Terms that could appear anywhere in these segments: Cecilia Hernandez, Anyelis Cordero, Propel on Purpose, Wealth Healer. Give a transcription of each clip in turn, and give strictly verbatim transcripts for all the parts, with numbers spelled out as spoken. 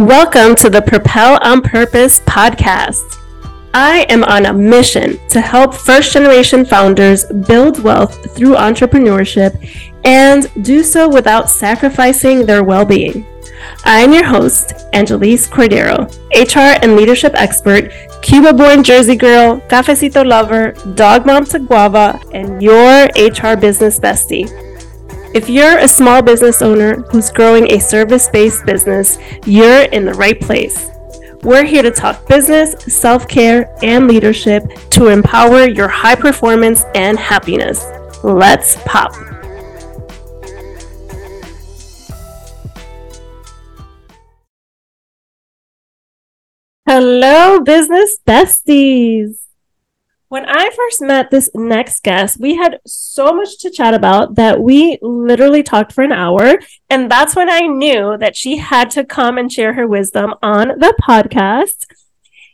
Welcome to the Propel on Purpose podcast. I am on a mission to help first-generation founders build wealth through entrepreneurship and do so without sacrificing their well-being. I am your host, Anyelis Cordero, H R and leadership expert, Cuba-born Jersey girl, cafecito lover, dog mom to guava, and your H R business bestie. If you're a small business owner who's growing a service-based business, you're in the right place. We're here to talk business, self-care, and leadership to empower your high performance and happiness. Let's pop. Hello, business besties. When I first met this next guest, we had so much to chat about that we literally talked for an hour. And that's when I knew that she had to come and share her wisdom on the podcast.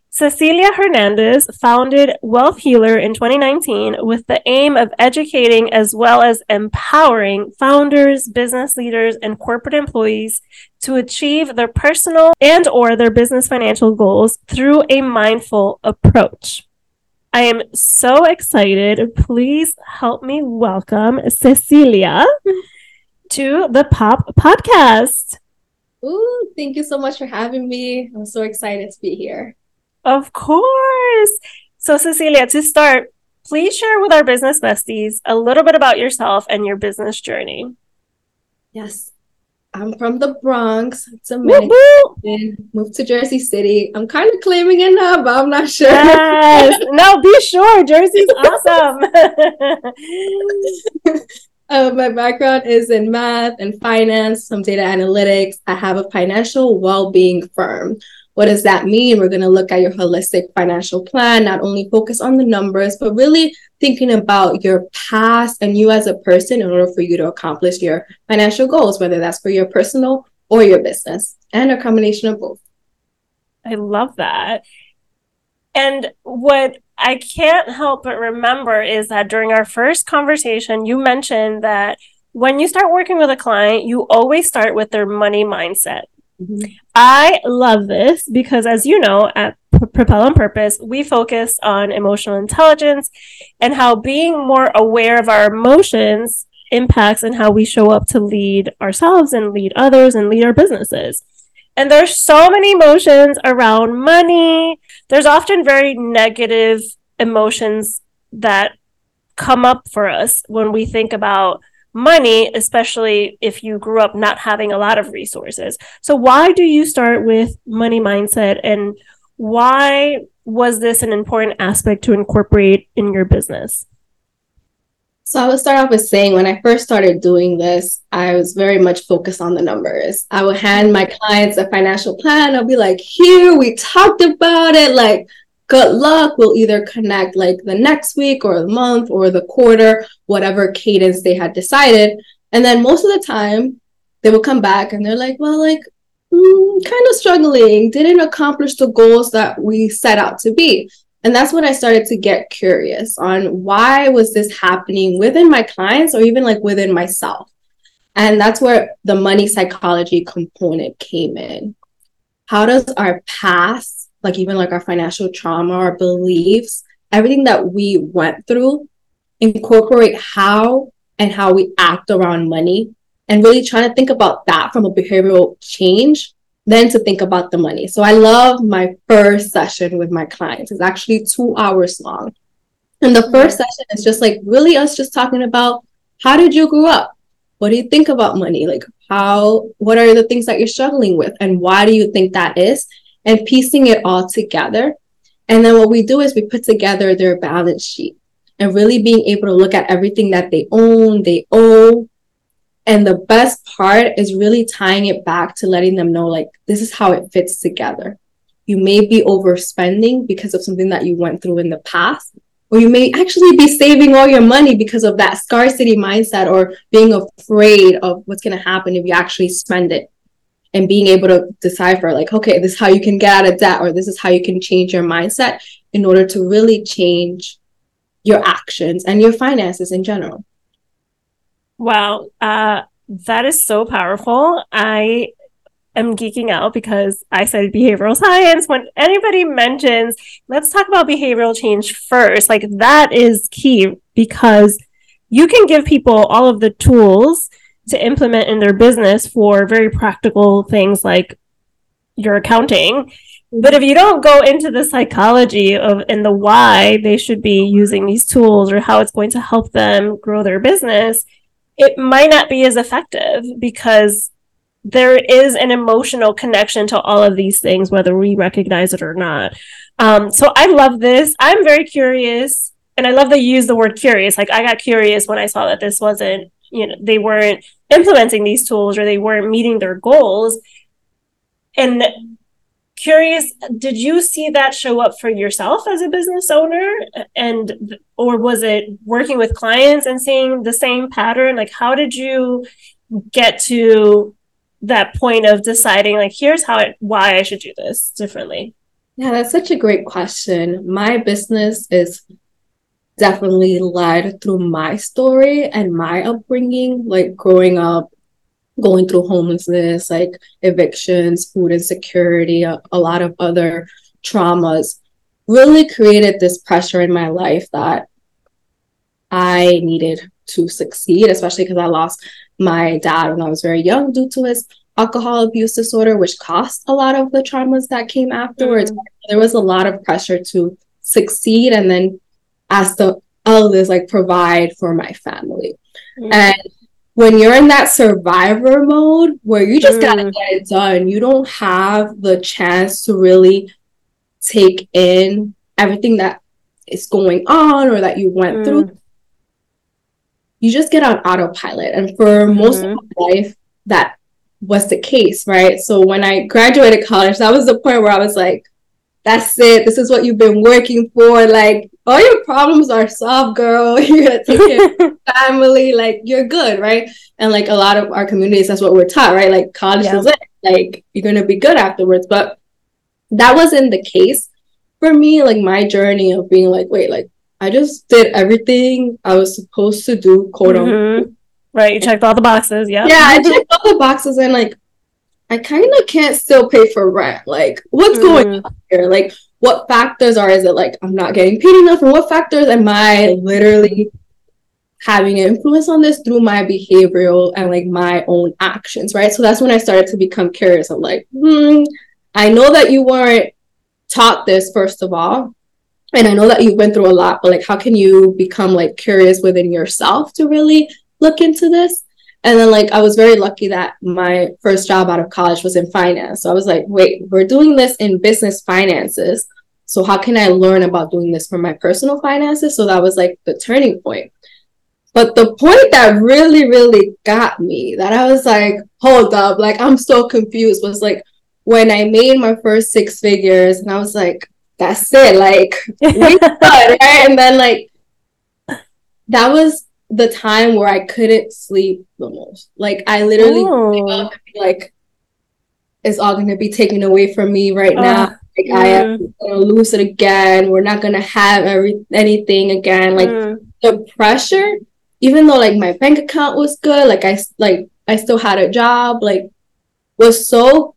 Cecilia Hernandez founded Wealth Healer in twenty nineteen with the aim of educating as well as empowering founders, business leaders, and corporate employees to achieve their personal and or their business financial goals through a mindful approach. I am so excited. Please help me welcome Cecilia to the Pop Podcast. Ooh, thank you so much for having me. I'm so excited to be here. Of course. So, Cecilia, to start, please share with our business besties a little bit about yourself and your business journey. Yes. I'm from the Bronx. It's amazing. Moved to Jersey City. I'm kind of claiming it now, but I'm not sure. Yes. No, be sure. Jersey's awesome. uh, my background is in math and finance, some data analytics. I have a financial well-being firm. What does that mean? We're going to look at your holistic financial plan, not only focus on the numbers, but really thinking about your past and you as a person in order for you to accomplish your financial goals, whether that's for your personal or your business, and a combination of both. I love that. And what I can't help but remember is that during our first conversation, you mentioned that when you start working with a client, you always start with their money mindset. Mm-hmm. I love this because, as you know, at Propel on Purpose, we focus on emotional intelligence and how being more aware of our emotions impacts and how we show up to lead ourselves and lead others and lead our businesses. And there's so many emotions around money. There's often very negative emotions that come up for us when we think about money, especially if you grew up not having a lot of resources. So why do you start with money mindset, and why was this an important aspect to incorporate in your business? So I would start off with saying when I first started doing this, I was very much focused on the numbers. I would hand my clients a financial plan. I'll be like, here, we talked about it. Like, good luck. We'll either connect like the next week or the month or the quarter, whatever cadence they had decided. And then most of the time they would come back and they're like, well, like, Mm, kind of struggling, didn't accomplish the goals that we set out to be. And that's when I started to get curious on why was this happening within my clients or even like within myself. And that's where the money psychology component came in. How does our past, like even like our financial trauma, our beliefs, everything that we went through, incorporate how and how we act around money? And really trying to think about that from a behavioral change, then to think about the money. So I love my first session with my clients. It's actually two hours long. And the first session is just like really us just talking about, how did you grow up? What do you think about money? Like how, what are the things that you're struggling with? And why do you think that is? And piecing it all together. And then what we do is we put together their balance sheet and really being able to look at everything that they own, they owe. And the best part is really tying it back to letting them know, like, this is how it fits together. You may be overspending because of something that you went through in the past, or you may actually be saving all your money because of that scarcity mindset or being afraid of what's going to happen if you actually spend it, and being able to decipher, like, okay, this is how you can get out of debt, or this is how you can change your mindset in order to really change your actions and your finances in general. Wow, uh, that is so powerful. I am geeking out because I studied behavioral science. When anybody mentions, let's talk about behavioral change first, like that is key, because you can give people all of the tools to implement in their business for very practical things like your accounting. But if you don't go into the psychology of and the why they should be using these tools or how it's going to help them grow their business, it might not be as effective, because there is an emotional connection to all of these things, whether we recognize it or not. Um, so I love this. I'm very curious. And I love they use the word curious. Like I got curious when I saw that this wasn't, you know, they weren't implementing these tools or they weren't meeting their goals. And curious, did you see that show up for yourself as a business owner, and or was it working with clients and seeing the same pattern? Like, how did you get to that point of deciding, like, here's how it, why I should do this differently? Yeah, that's such a great question. My business is definitely led through my story and my upbringing, like growing up, going through homelessness, like evictions, food insecurity, a, a lot of other traumas really created this pressure in my life that I needed to succeed, especially because I lost my dad when I was very young due to his alcohol abuse disorder, which caused a lot of the traumas that came afterwards. Mm-hmm. There was a lot of pressure to succeed and then as the eldest, like provide for my family. Mm-hmm. And when you're in that survivor mode where you just gotta mm. get it done, you don't have the chance to really take in everything that is going on or that you went mm. through. You just get on autopilot. And for mm-hmm. most of my life, that was the case, right? So when I graduated college, that was the point where I was like, that's it. This is what you've been working for. Like, all your problems are solved, girl. You're gonna take care of your family. Like, you're good, right? And like a lot of our communities, that's what we're taught, right? Like, college yeah. is it. Like, you're gonna be good afterwards. But that wasn't the case for me. Like, my journey of being like, wait, like I just did everything I was supposed to do, quote mm-hmm. unquote. Right, you checked all the boxes, yeah. Yeah, I checked all the boxes, and like, I kind of can't still pay for rent. Like, what's mm-hmm. going on here? Like, what factors are, is it like I'm not getting paid enough? And what factors am I literally having an influence on this through my behavioral and like my own actions, right? So that's when I started to become curious. I'm like, hmm, I know that you weren't taught this, first of all. And I know that you went through a lot, but like, how can you become like curious within yourself to really look into this? And then like, I was very lucky that my first job out of college was in finance. So I was like, wait, we're doing this in business finances. So how can I learn about doing this for my personal finances? So that was like the turning point. But the point that really, really got me, that I was like, hold up, like I'm so confused, was like when I made my first six figures and I was like, that's it. Like, we good, right? And then like, that was the time where I couldn't sleep the most. Like, I literally wake up and be like, it's all going to be taken away from me right uh, now. Like, mm. I am going to lose it again. We're not going to have every anything again. Like, mm. the pressure, even though, like, my bank account was good, like, I, like, I still had a job, like, was so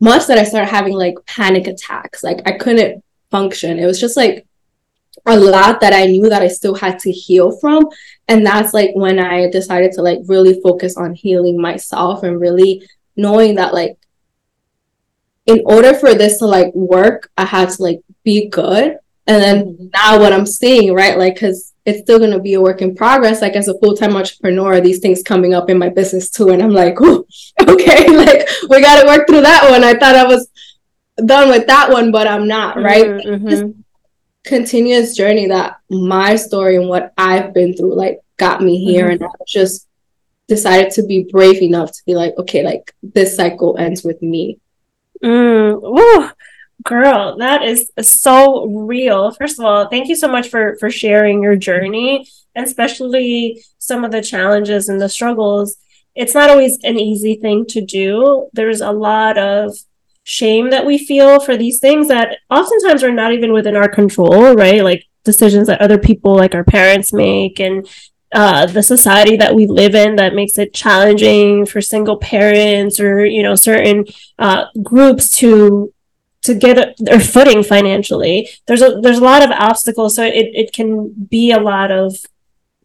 much that I started having, like, panic attacks. Like, I couldn't function. It was just, like, a lot that I knew that I still had to heal from. And that's like when I decided to like really focus on healing myself and really knowing that like in order for this to like work, I had to like be good. And then now what I'm seeing, right, like, because it's still going to be a work in progress, like as a full-time entrepreneur, these things coming up in my business too, and I'm like, okay, like we got to work through that one. I thought I was done with that one, but I'm not, right? Mm-hmm. Just continuous journey that my story and what I've been through like got me here. Mm-hmm. And I just decided to be brave enough to be like, okay, like this cycle ends with me. Mm. Ooh, girl, that is so real. First of all, thank you so much for for sharing your journey, and especially some of the challenges and the struggles. It's not always an easy thing to do. There's a lot of shame that we feel for these things that oftentimes are not even within our control, right? Like decisions that other people, like our parents, make, and uh, the society that we live in that makes it challenging for single parents or, you know, certain uh, groups to to get their footing financially. There's a there's a lot of obstacles, so it, it can be a lot of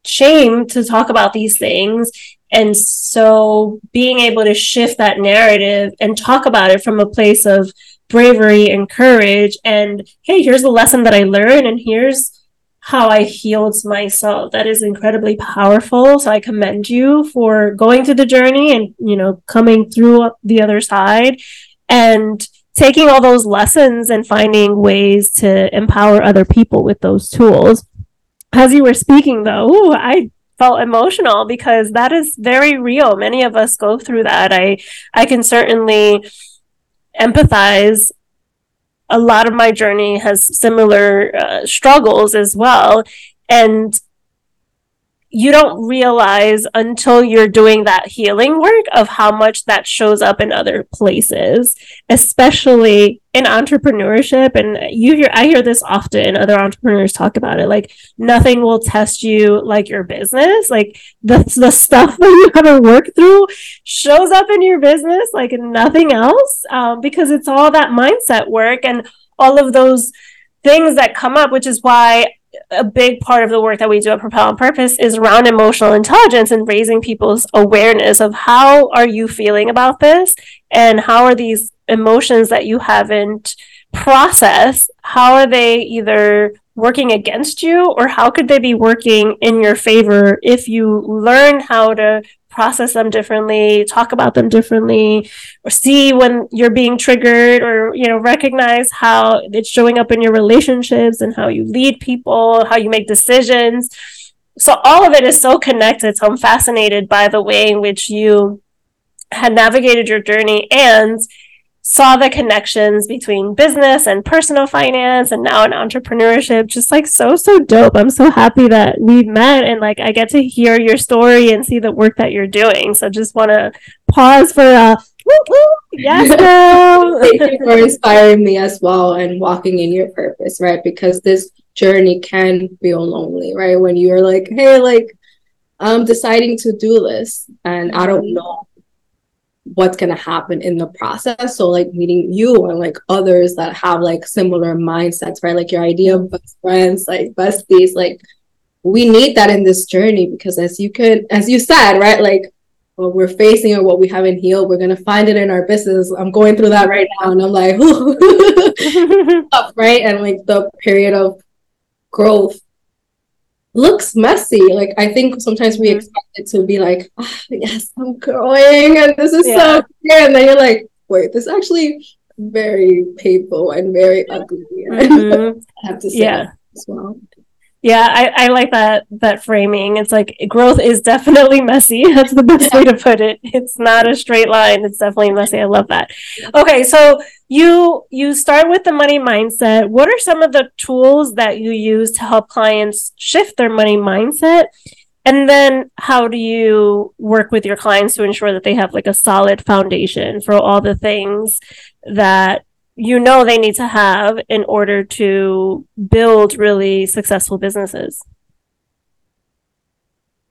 shame to talk about these things. And so being able to shift that narrative and talk about it from a place of bravery and courage and, hey, here's the lesson that I learned and here's how I healed myself. That is incredibly powerful. So I commend you for going through the journey and, you know, coming through the other side and taking all those lessons and finding ways to empower other people with those tools. As you were speaking, though, ooh, I felt emotional because that is very real. Many of us go through that. I, I can certainly empathize. A lot of my journey has similar uh, struggles as well. And you don't realize until you're doing that healing work of how much that shows up in other places, especially in entrepreneurship. And you hear, I hear this often, other entrepreneurs talk about it, like nothing will test you like your business. Like the, the stuff that you have to work through shows up in your business like nothing else, um, because it's all that mindset work and all of those things that come up, which is why a big part of the work that we do at Propel on Purpose is around emotional intelligence and raising people's awareness of how are you feeling about this and how are these emotions that you haven't processed, how are they either working against you or how could they be working in your favor if you learn how to process them differently, talk about them differently, or see when you're being triggered, or, you know, recognize how it's showing up in your relationships and how you lead people, how you make decisions. So all of it is so connected. So I'm fascinated by the way in which you had navigated your journey and saw the connections between business and personal finance and now in entrepreneurship. Just like so, so dope. I'm so happy that we've met and like I get to hear your story and see the work that you're doing. So just want to pause for a woo woo. Yes, girl. Thank you for inspiring me as well and walking in your purpose, right? Because this journey can feel lonely, right? When you're like, hey, like I'm deciding to do this and I don't know what's going to happen in the process. So like meeting you and like others that have like similar mindsets, right? Like your idea of best friends, like besties, like we need that in this journey, because as you could, as you said, right? Like what we're facing or what we haven't healed, we're going to find it in our business. I'm going through that right now. And I'm like, right. And like the period of growth looks messy. Like I think sometimes we expect it to be like, oh, yes, I'm growing and this is yeah. so good, and then you're like, wait, this is actually very painful and very ugly. Mm-hmm. I have to say yeah. that as well. Yeah, I, I like that that framing. It's like growth is definitely messy. That's the best way to put it. It's not a straight line. It's definitely messy. I love that. Okay, so you you start with the money mindset. What are some of the tools that you use to help clients shift their money mindset? And then how do you work with your clients to ensure that they have like a solid foundation for all the things that you know they need to have in order to build really successful businesses?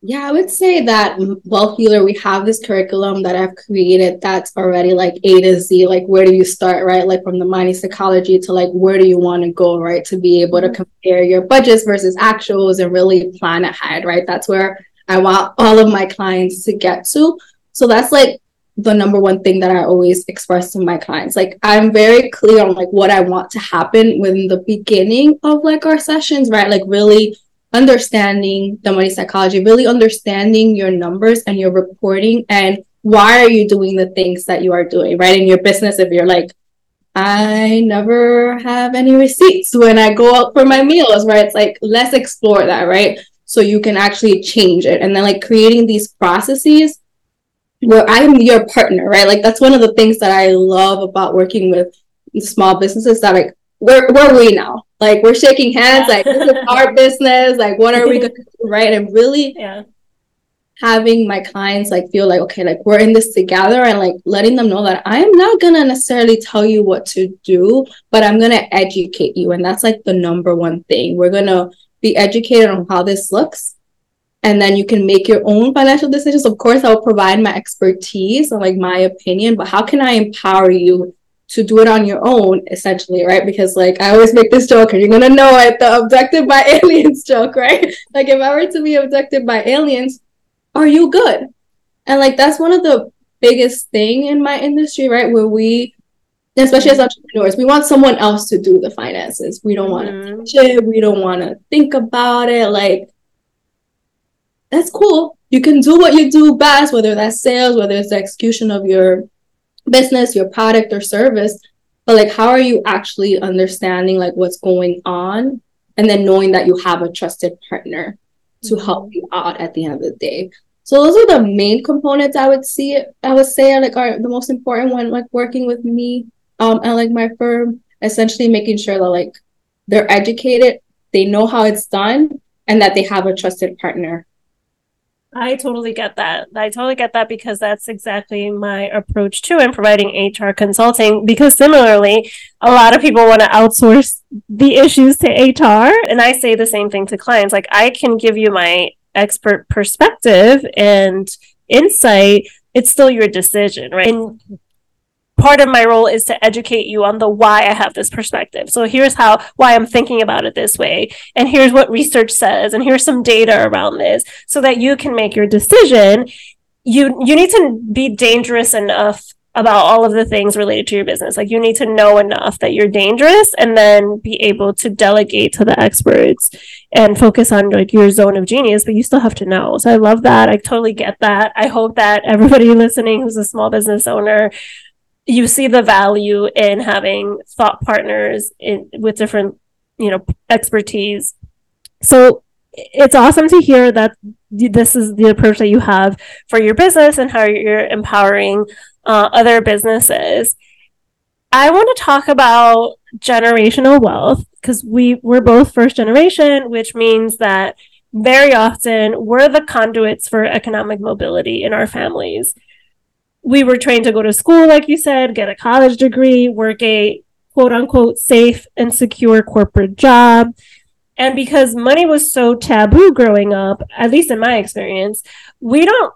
Yeah, I would say that Wealth Healer, we have this curriculum that I've created that's already like A to Z, like where do you start, right? Like from the money psychology to like where do you want to go, right? To be able to compare your budgets versus actuals and really plan ahead, right? That's where I want all of my clients to get to. So that's like the number one thing that I always express to my clients. Like I'm very clear on like what I want to happen within the beginning of like our sessions, right? Like really understanding the money psychology, really understanding your numbers and your reporting and why are you doing the things that you are doing, right? In your business, if you're like, I never have any receipts when I go out for my meals, right? It's like, let's explore that, right? So you can actually change it. And then like creating these processes where I'm your partner, right? Like that's one of the things that I love about working with small businesses, that like, where, where are we now? Like we're shaking hands, yeah. like this is our business, like what are we going to do, right? And really yeah. having my clients like feel like, okay, like we're in this together, and like letting them know that I'm not going to necessarily tell you what to do, but I'm going to educate you. And that's like the number one thing. We're going to be educated on how this looks. and then you can make your own financial decisions. Of course, I'll provide my expertise and like my opinion, but how can I empower you to do it on your own, essentially, right? Because like I always make this joke, and you're gonna know it, the abducted by aliens joke, right? Like if I were to be abducted by aliens, are you good? And like that's one of the biggest thing in my industry, right? Where we, especially as entrepreneurs, we want someone else to do the finances. We don't want to teach it. We don't want to think about it. Like, that's cool. You can do what you do best, whether that's sales, whether it's the execution of your business, your product or service. But like, how are you actually understanding like what's going on? And then knowing that you have a trusted partner to help you out at the end of the day. So those are the main components I would see. I would say like are the most important one, like working with me um, and like my firm, essentially making sure that like they're educated, they know how it's done, and that they have a trusted partner. I totally get that. I totally get that because that's exactly my approach too in providing H R consulting, because similarly, a lot of people want to outsource the issues to H R. And I say the same thing to clients. Like I can give you my expert perspective and insight, it's still your decision, right? And part of my role is to educate you on the why I have this perspective. So here's how, why I'm thinking about it this way. And here's what research says. And here's some data around this so that you can make your decision. You, you need to be dangerous enough about all of the things related to your business. Like you need to know enough that you're dangerous and then be able to delegate to the experts and focus on like your zone of genius, but you still have to know. So I love that. I totally get that. I hope that everybody listening who's a small business owner, you see the value in having thought partners in, with different, you know, expertise. So it's awesome to hear that this is the approach that you have for your business and how you're empowering Uh, other businesses. I want to talk about generational wealth because we we're both first generation, which means that very often we're the conduits for economic mobility in our families. We were trained to go to school, like you said, get a college degree, work a quote unquote safe and secure corporate job. And because money was so taboo growing up, at least in my experience, we don't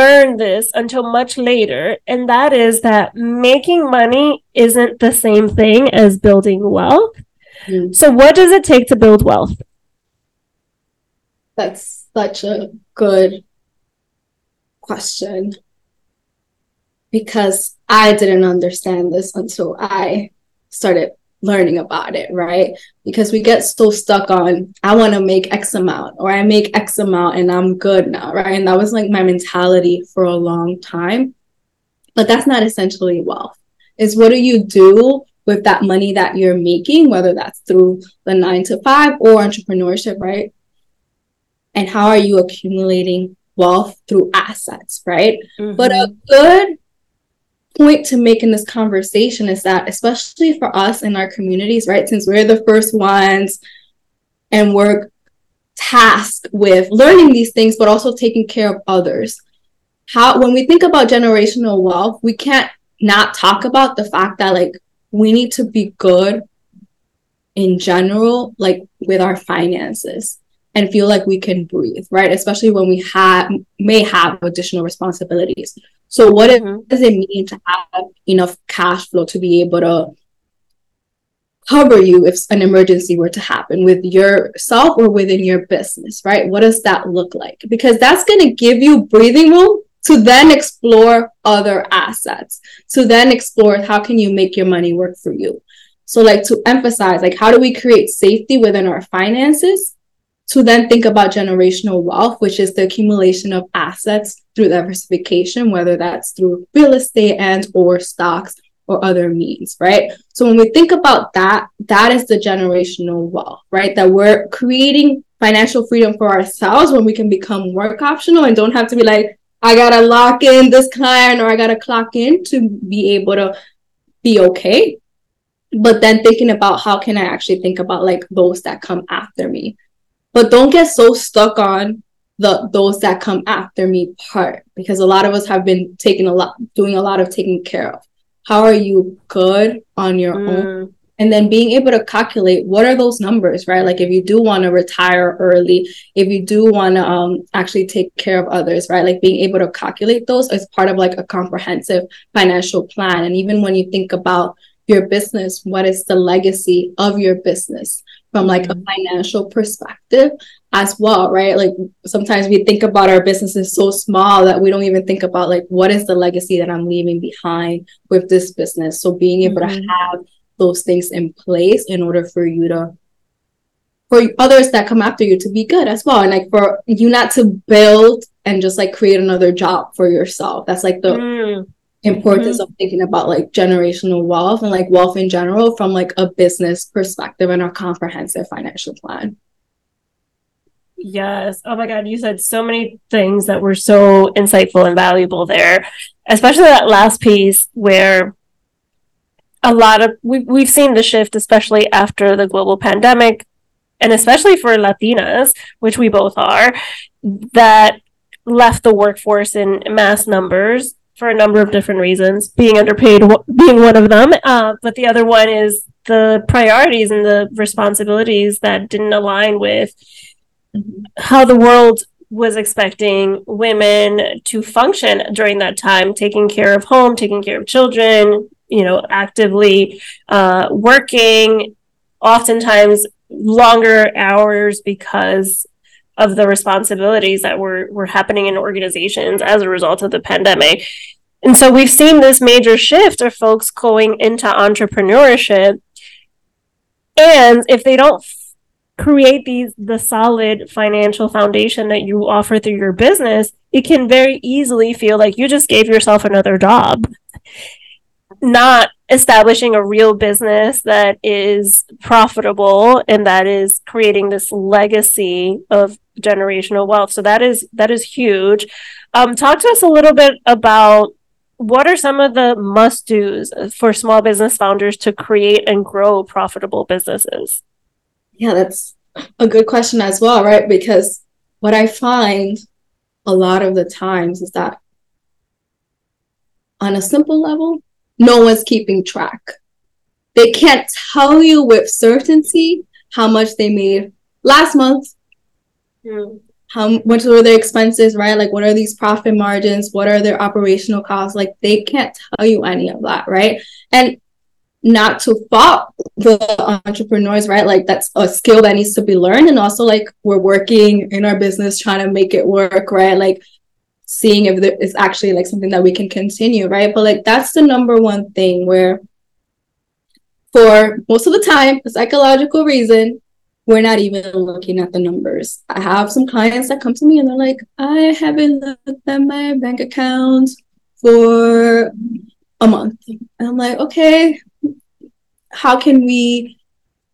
learn this until much later, and that is that making money isn't the same thing as building wealth. Mm. So what does it take to build wealth? That's such a good question, because I didn't understand this until I started learning about it, right? Because we get so stuck on, I want to make X amount, or I make X amount and I'm good now, right? And that was like my mentality for a long time. But that's not essentially wealth. It's what do you do with that money that you're making, whether that's through the nine to five or entrepreneurship, right? And how are you accumulating wealth through assets, right? Mm-hmm. But a good point to make in this conversation is that, especially for us in our communities, right, since we're the first ones and we're tasked with learning these things but also taking care of others, how when we think about generational wealth, we can't not talk about the fact that like we need to be good in general, like with our finances, and feel like we can breathe, right? Especially when we have may have additional responsibilities. So what it, does it mean to have enough cash flow to be able to cover you if an emergency were to happen with yourself or within your business, right? What does that look like? Because that's going to give you breathing room to then explore other assets, to then explore how can you make your money work for you. So like to emphasize, like how do we create safety within our finances to then think about generational wealth, which is the accumulation of assets through diversification, whether that's through real estate and or stocks or other means, right? So when we think about that, that is the generational wealth, right? That we're creating financial freedom for ourselves when we can become work optional and don't have to be like, I gotta lock in this client or I gotta clock in to be able to be okay. But then thinking about how can I actually think about like those that come after me. But don't get so stuck on the those that come after me part, because a lot of us have been taking a lot, doing a lot of taking care of. How are you good on your mm. own And then being able to calculate what are those numbers, right? Like if you do want to retire early, if you do want to um, actually take care of others, right? Like being able to calculate those as part of like a comprehensive financial plan. And even when you think about your business, what is the legacy of your business from like a financial perspective as well, right? Like sometimes we think about our businesses so small that we don't even think about like, what is the legacy that I'm leaving behind with this business? So being able mm-hmm. to have those things in place in order for you to, for others that come after you to be good as well. And like for you not to build and just like create another job for yourself. That's like the mm. importance mm-hmm. of thinking about like generational wealth and like wealth in general from like a business perspective and a comprehensive financial plan. Yes. Oh my God. You said so many things that were so insightful and valuable there, especially that last piece where a lot of we, we've seen the shift, especially after the global pandemic, and especially for Latinas, which we both are, that left the workforce in mass numbers for a number of different reasons, being underpaid being one of them. Uh, but the other one is the priorities and the responsibilities that didn't align with how the world was expecting women to function during that time, taking care of home, taking care of children, you know, actively uh, working, oftentimes longer hours because of the responsibilities that were, were happening in organizations as a result of the pandemic. And so we've seen this major shift of folks going into entrepreneurship. And if they don't create these the solid financial foundation that you offer through your business, it can very easily feel like you just gave yourself another job, not establishing a real business that is profitable and that is creating this legacy of generational wealth. So that is that is huge. Um, talk to us a little bit about what are some of the must-dos for small business founders to create and grow profitable businesses? Yeah, that's a good question as well, right? Because what I find a lot of the times is that on a simple level, no one's keeping track. They can't tell you with certainty how much they made last month, mm. how much were their expenses, right? Like, what are these profit margins? What are their operational costs? Like, they can't tell you any of that, right? And not to fault the entrepreneurs, right? Like, that's a skill that needs to be learned. And also, like, we're working in our business trying to make it work, right? Like, seeing if it's actually like something that we can continue, right? But like that's the number one thing where for most of the time, for psychological reason, we're not even looking at the numbers. I have some clients that come to me and they're like, I haven't looked at my bank account for a month. And I'm like, okay, how can we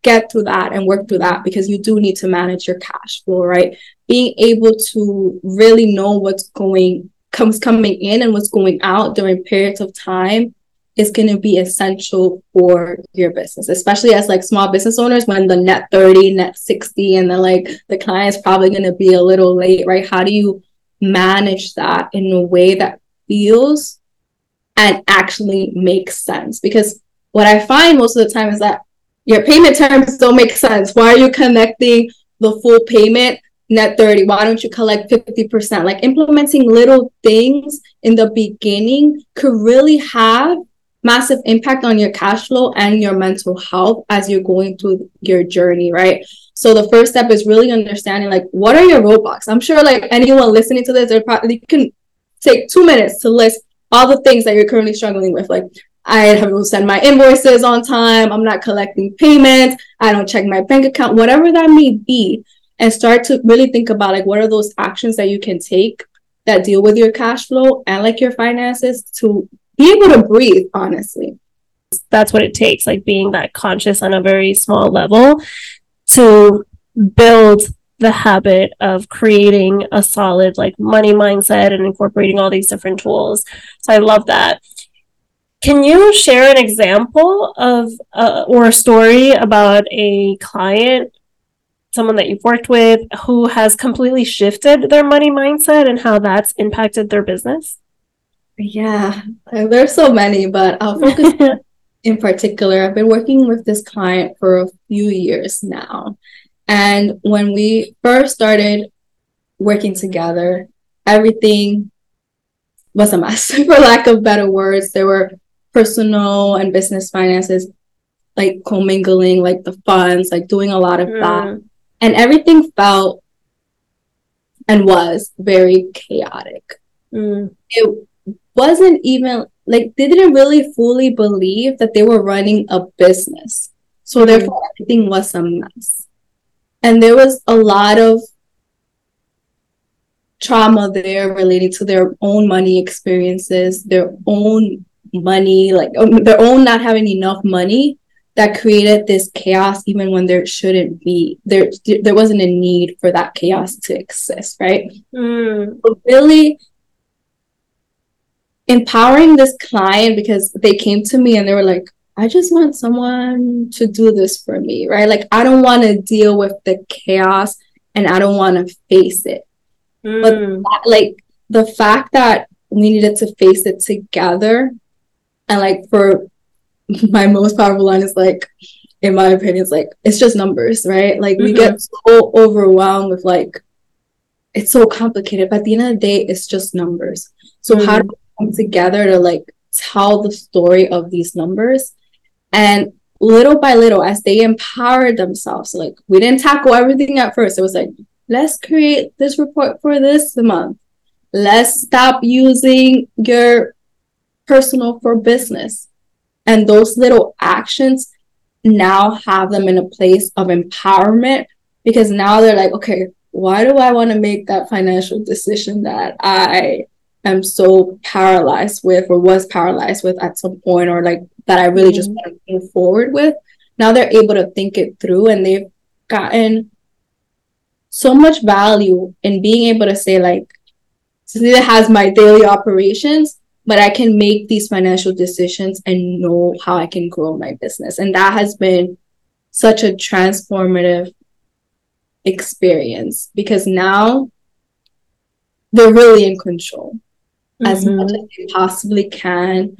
get through that and work through that? Because you do need to manage your cash flow, right? Being able to really know what's going comes coming in and what's going out during periods of time is going to be essential for your business, especially as like small business owners when the net thirty, net sixty, and then like the client's probably going to be a little late, right? How do you manage that in a way that feels and actually makes sense? Because what I find most of the time is that your payment terms don't make sense. Why are you connecting the full payment net thirty? Why don't you collect fifty percent? Like implementing little things in the beginning could really have massive impact on your cash flow and your mental health as you're going through your journey, right? So the first step is really understanding like what are your roadblocks? I'm sure like anyone listening to this, they probably can take two minutes to list all the things that you're currently struggling with, like I haven't sent my invoices on time. I'm not collecting payments. I don't check my bank account, whatever that may be. And start to really think about like, what are those actions that you can take that deal with your cash flow and like your finances to be able to breathe, honestly. That's what it takes, like being that conscious on a very small level to build the habit of creating a solid like money mindset and incorporating all these different tools. So I love that. Can you share an example of uh, or a story about a client, someone that you've worked with, who has completely shifted their money mindset and how that's impacted their business? Yeah, there's so many, but I'll focus on in particular, I've been working with this client for a few years now. And when we first started working together, everything was a mess, for lack of better words. There were personal and business finances, like commingling, like the funds, like doing a lot of mm. that. And everything felt and was very chaotic. Mm. It wasn't even, like, they didn't really fully believe that they were running a business. So therefore, mm. everything was a mess. And there was a lot of trauma there related to their own money experiences, their own money, like their own not having enough money, that created this chaos even when there shouldn't be. There, there wasn't a need for that chaos to exist, right? Mm. So really empowering this client, because they came to me and they were like, I just want someone to do this for me, right? Like, I don't want to deal with the chaos and I don't want to face it. Mm. But that, like, the fact that we needed to face it together, and like, for my most powerful line is, like, in my opinion, it's like, it's just numbers, right? Like, mm-hmm. we get so overwhelmed with, like, it's so complicated, but at the end of the day, it's just numbers. So mm-hmm. how do we come together to, like, tell the story of these numbers? And little by little, as they empowered themselves, like, we didn't tackle everything at first. It was like, let's create this report for this month. Let's stop using your personal for business. And those little actions now have them in a place of empowerment, because now they're like, okay, why do I want to make that financial decision that I am so paralyzed with, or was paralyzed with at some point, or like that I really mm-hmm. just want to move forward with? Now they're able to think it through, and they've gotten so much value in being able to say, like, Cecilia has my daily operations, but I can make these financial decisions and know how I can grow my business. And that has been such a transformative experience, because now they're really in control mm-hmm. as much as they possibly can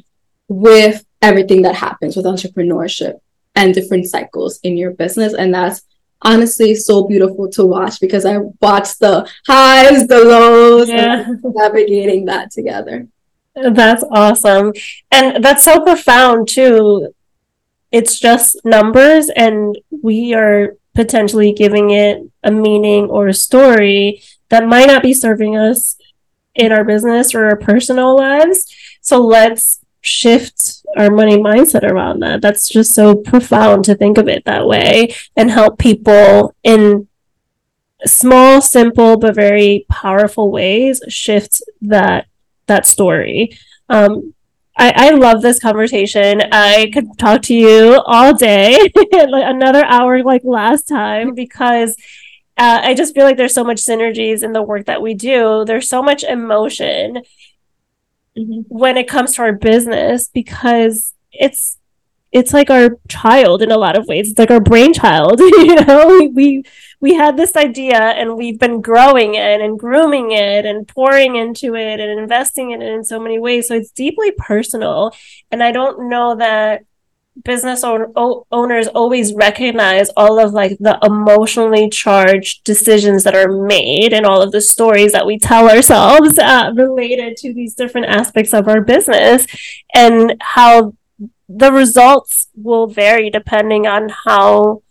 with everything that happens with entrepreneurship and different cycles in your business. And that's honestly so beautiful to watch, because I watched the highs, the lows, yeah. and navigating that together. That's awesome. And that's so profound too. It's just numbers, and we are potentially giving it a meaning or a story that might not be serving us in our business or our personal lives. So let's shift our money mindset around that. That's just so profound to think of it that way and help people in small, simple, but very powerful ways shift that that story. Um, I, I love this conversation. I could talk to you all day, another hour like last time, because uh, I just feel like there's so much synergies in the work that we do. There's so much emotion mm-hmm. when it comes to our business, because it's it's like our child in a lot of ways. It's like our brainchild, you know? We, we we had this idea and we've been growing it and grooming it and pouring into it and investing in it in so many ways. So it's deeply personal. And I don't know that business o- owners always recognize all of, like, the emotionally charged decisions that are made and all of the stories that we tell ourselves uh, related to these different aspects of our business, and how the results will vary depending on how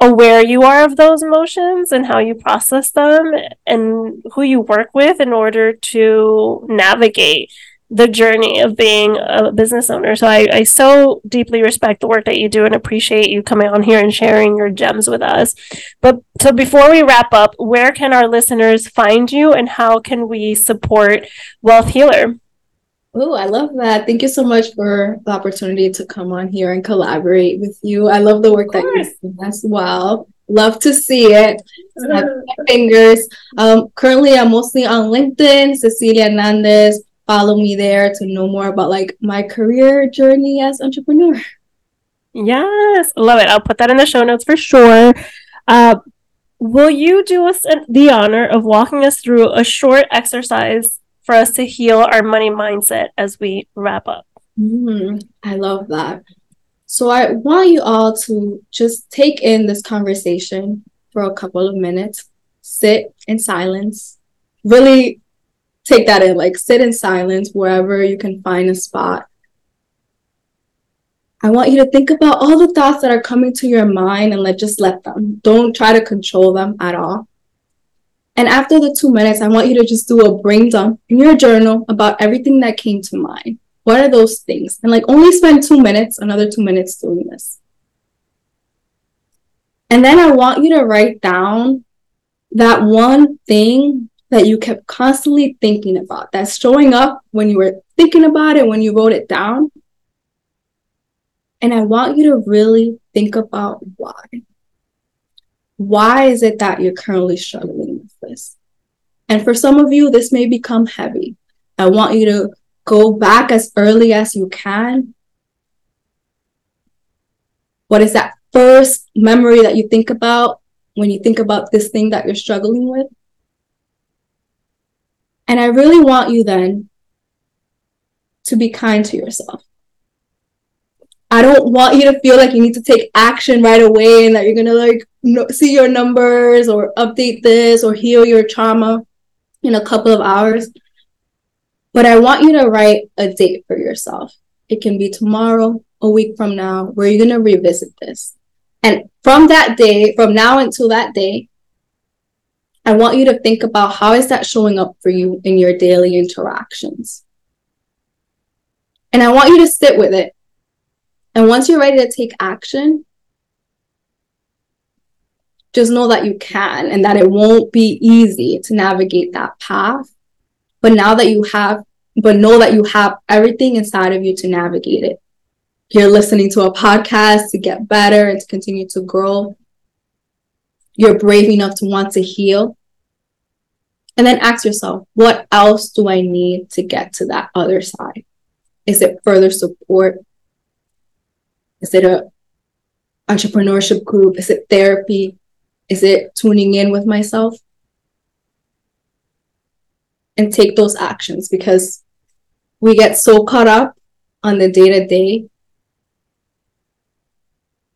aware you are of those emotions and how you process them and who you work with in order to navigate the journey of being a business owner. So I, I so deeply respect the work that you do and appreciate you coming on here and sharing your gems with us. But so before we wrap up, where can our listeners find you and how can we support Wealth Healer? Oh, I love that. Thank you so much for the opportunity to come on here and collaborate with you. I love the work that you're doing as well. Love to see it. I have my fingers. Um, currently, I'm mostly on LinkedIn, Cecilia Hernandez. Follow me there to know more about, like, my career journey as entrepreneur. Yes, love it. I'll put that in the show notes for sure. Uh, will you do us the honor of walking us through a short exercise for us to heal our money mindset as we wrap up? Mm, I love that. So I want you all to just take in this conversation for a couple of minutes, sit in silence, really take that in, like sit in silence wherever you can find a spot. I want you to think about all the thoughts that are coming to your mind and let just let them. Don't try to control them at all. And after the two minutes, I want you to just do a brain dump in your journal about everything that came to mind. What are those things? And like only spend two minutes, another two minutes doing this. And then I want you to write down that one thing that you kept constantly thinking about, that's showing up when you were thinking about it, when you wrote it down. And I want you to really think about why. Why is it that you're currently struggling with this? And for some of you, this may become heavy. I want you to go back as early as you can. What is that first memory that you think about when you think about this thing that you're struggling with? And I really want you then to be kind to yourself. I don't want you to feel like you need to take action right away and that you're going to like no- see your numbers or update this or heal your trauma in a couple of hours. But I want you to write a date for yourself. It can be tomorrow, a week from now, where you're going to revisit this. And from that day, from now until that day, I want you to think about how is that showing up for you in your daily interactions. And I want you to sit with it. And once you're ready to take action, just know that you can and that it won't be easy to navigate that path. But now that you have, but know that you have everything inside of you to navigate it. You're listening to a podcast to get better and to continue to grow. You're brave enough to want to heal. And then ask yourself, what else do I need to get to that other side? Is it further support? Is it a entrepreneurship group? Is it therapy? Is it tuning in with myself? And take those actions, because we get so caught up on the day-to-day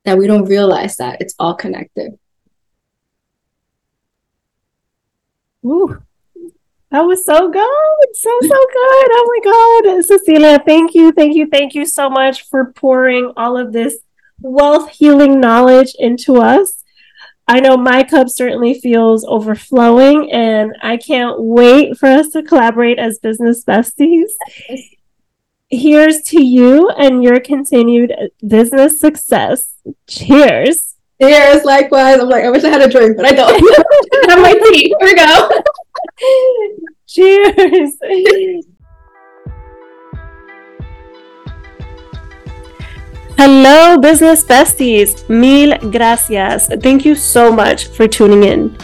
that we don't realize that it's all connected. Ooh, that was so good. So, so good. Oh my God. Cecilia, thank you. Thank you. Thank you so much for pouring all of this wealth healing knowledge into us. I know my cup certainly feels overflowing, and I can't wait for us to collaborate as business besties. Here's to you and your continued business success. Cheers. Cheers. Likewise. I'm like, I wish I had a drink, but I don't. I have my tea. Here we go. Cheers. Hello, business besties. Mil gracias. Thank you so much for tuning in.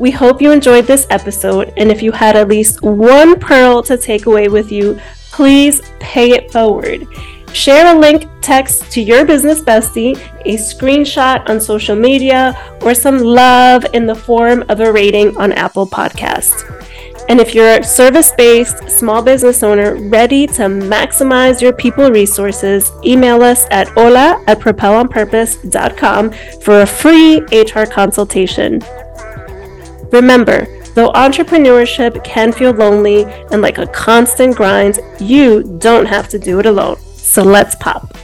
We hope you enjoyed this episode, and if you had at least one pearl to take away with you, please pay it forward. Share a link text to your business bestie, a screenshot on social media, or some love in the form of a rating on Apple Podcasts. And if you're a service-based small business owner ready to maximize your people resources, email us at hola at propel on purpose dot com for a free H R consultation. Remember, though entrepreneurship can feel lonely and like a constant grind, you don't have to do it alone. So let's pop.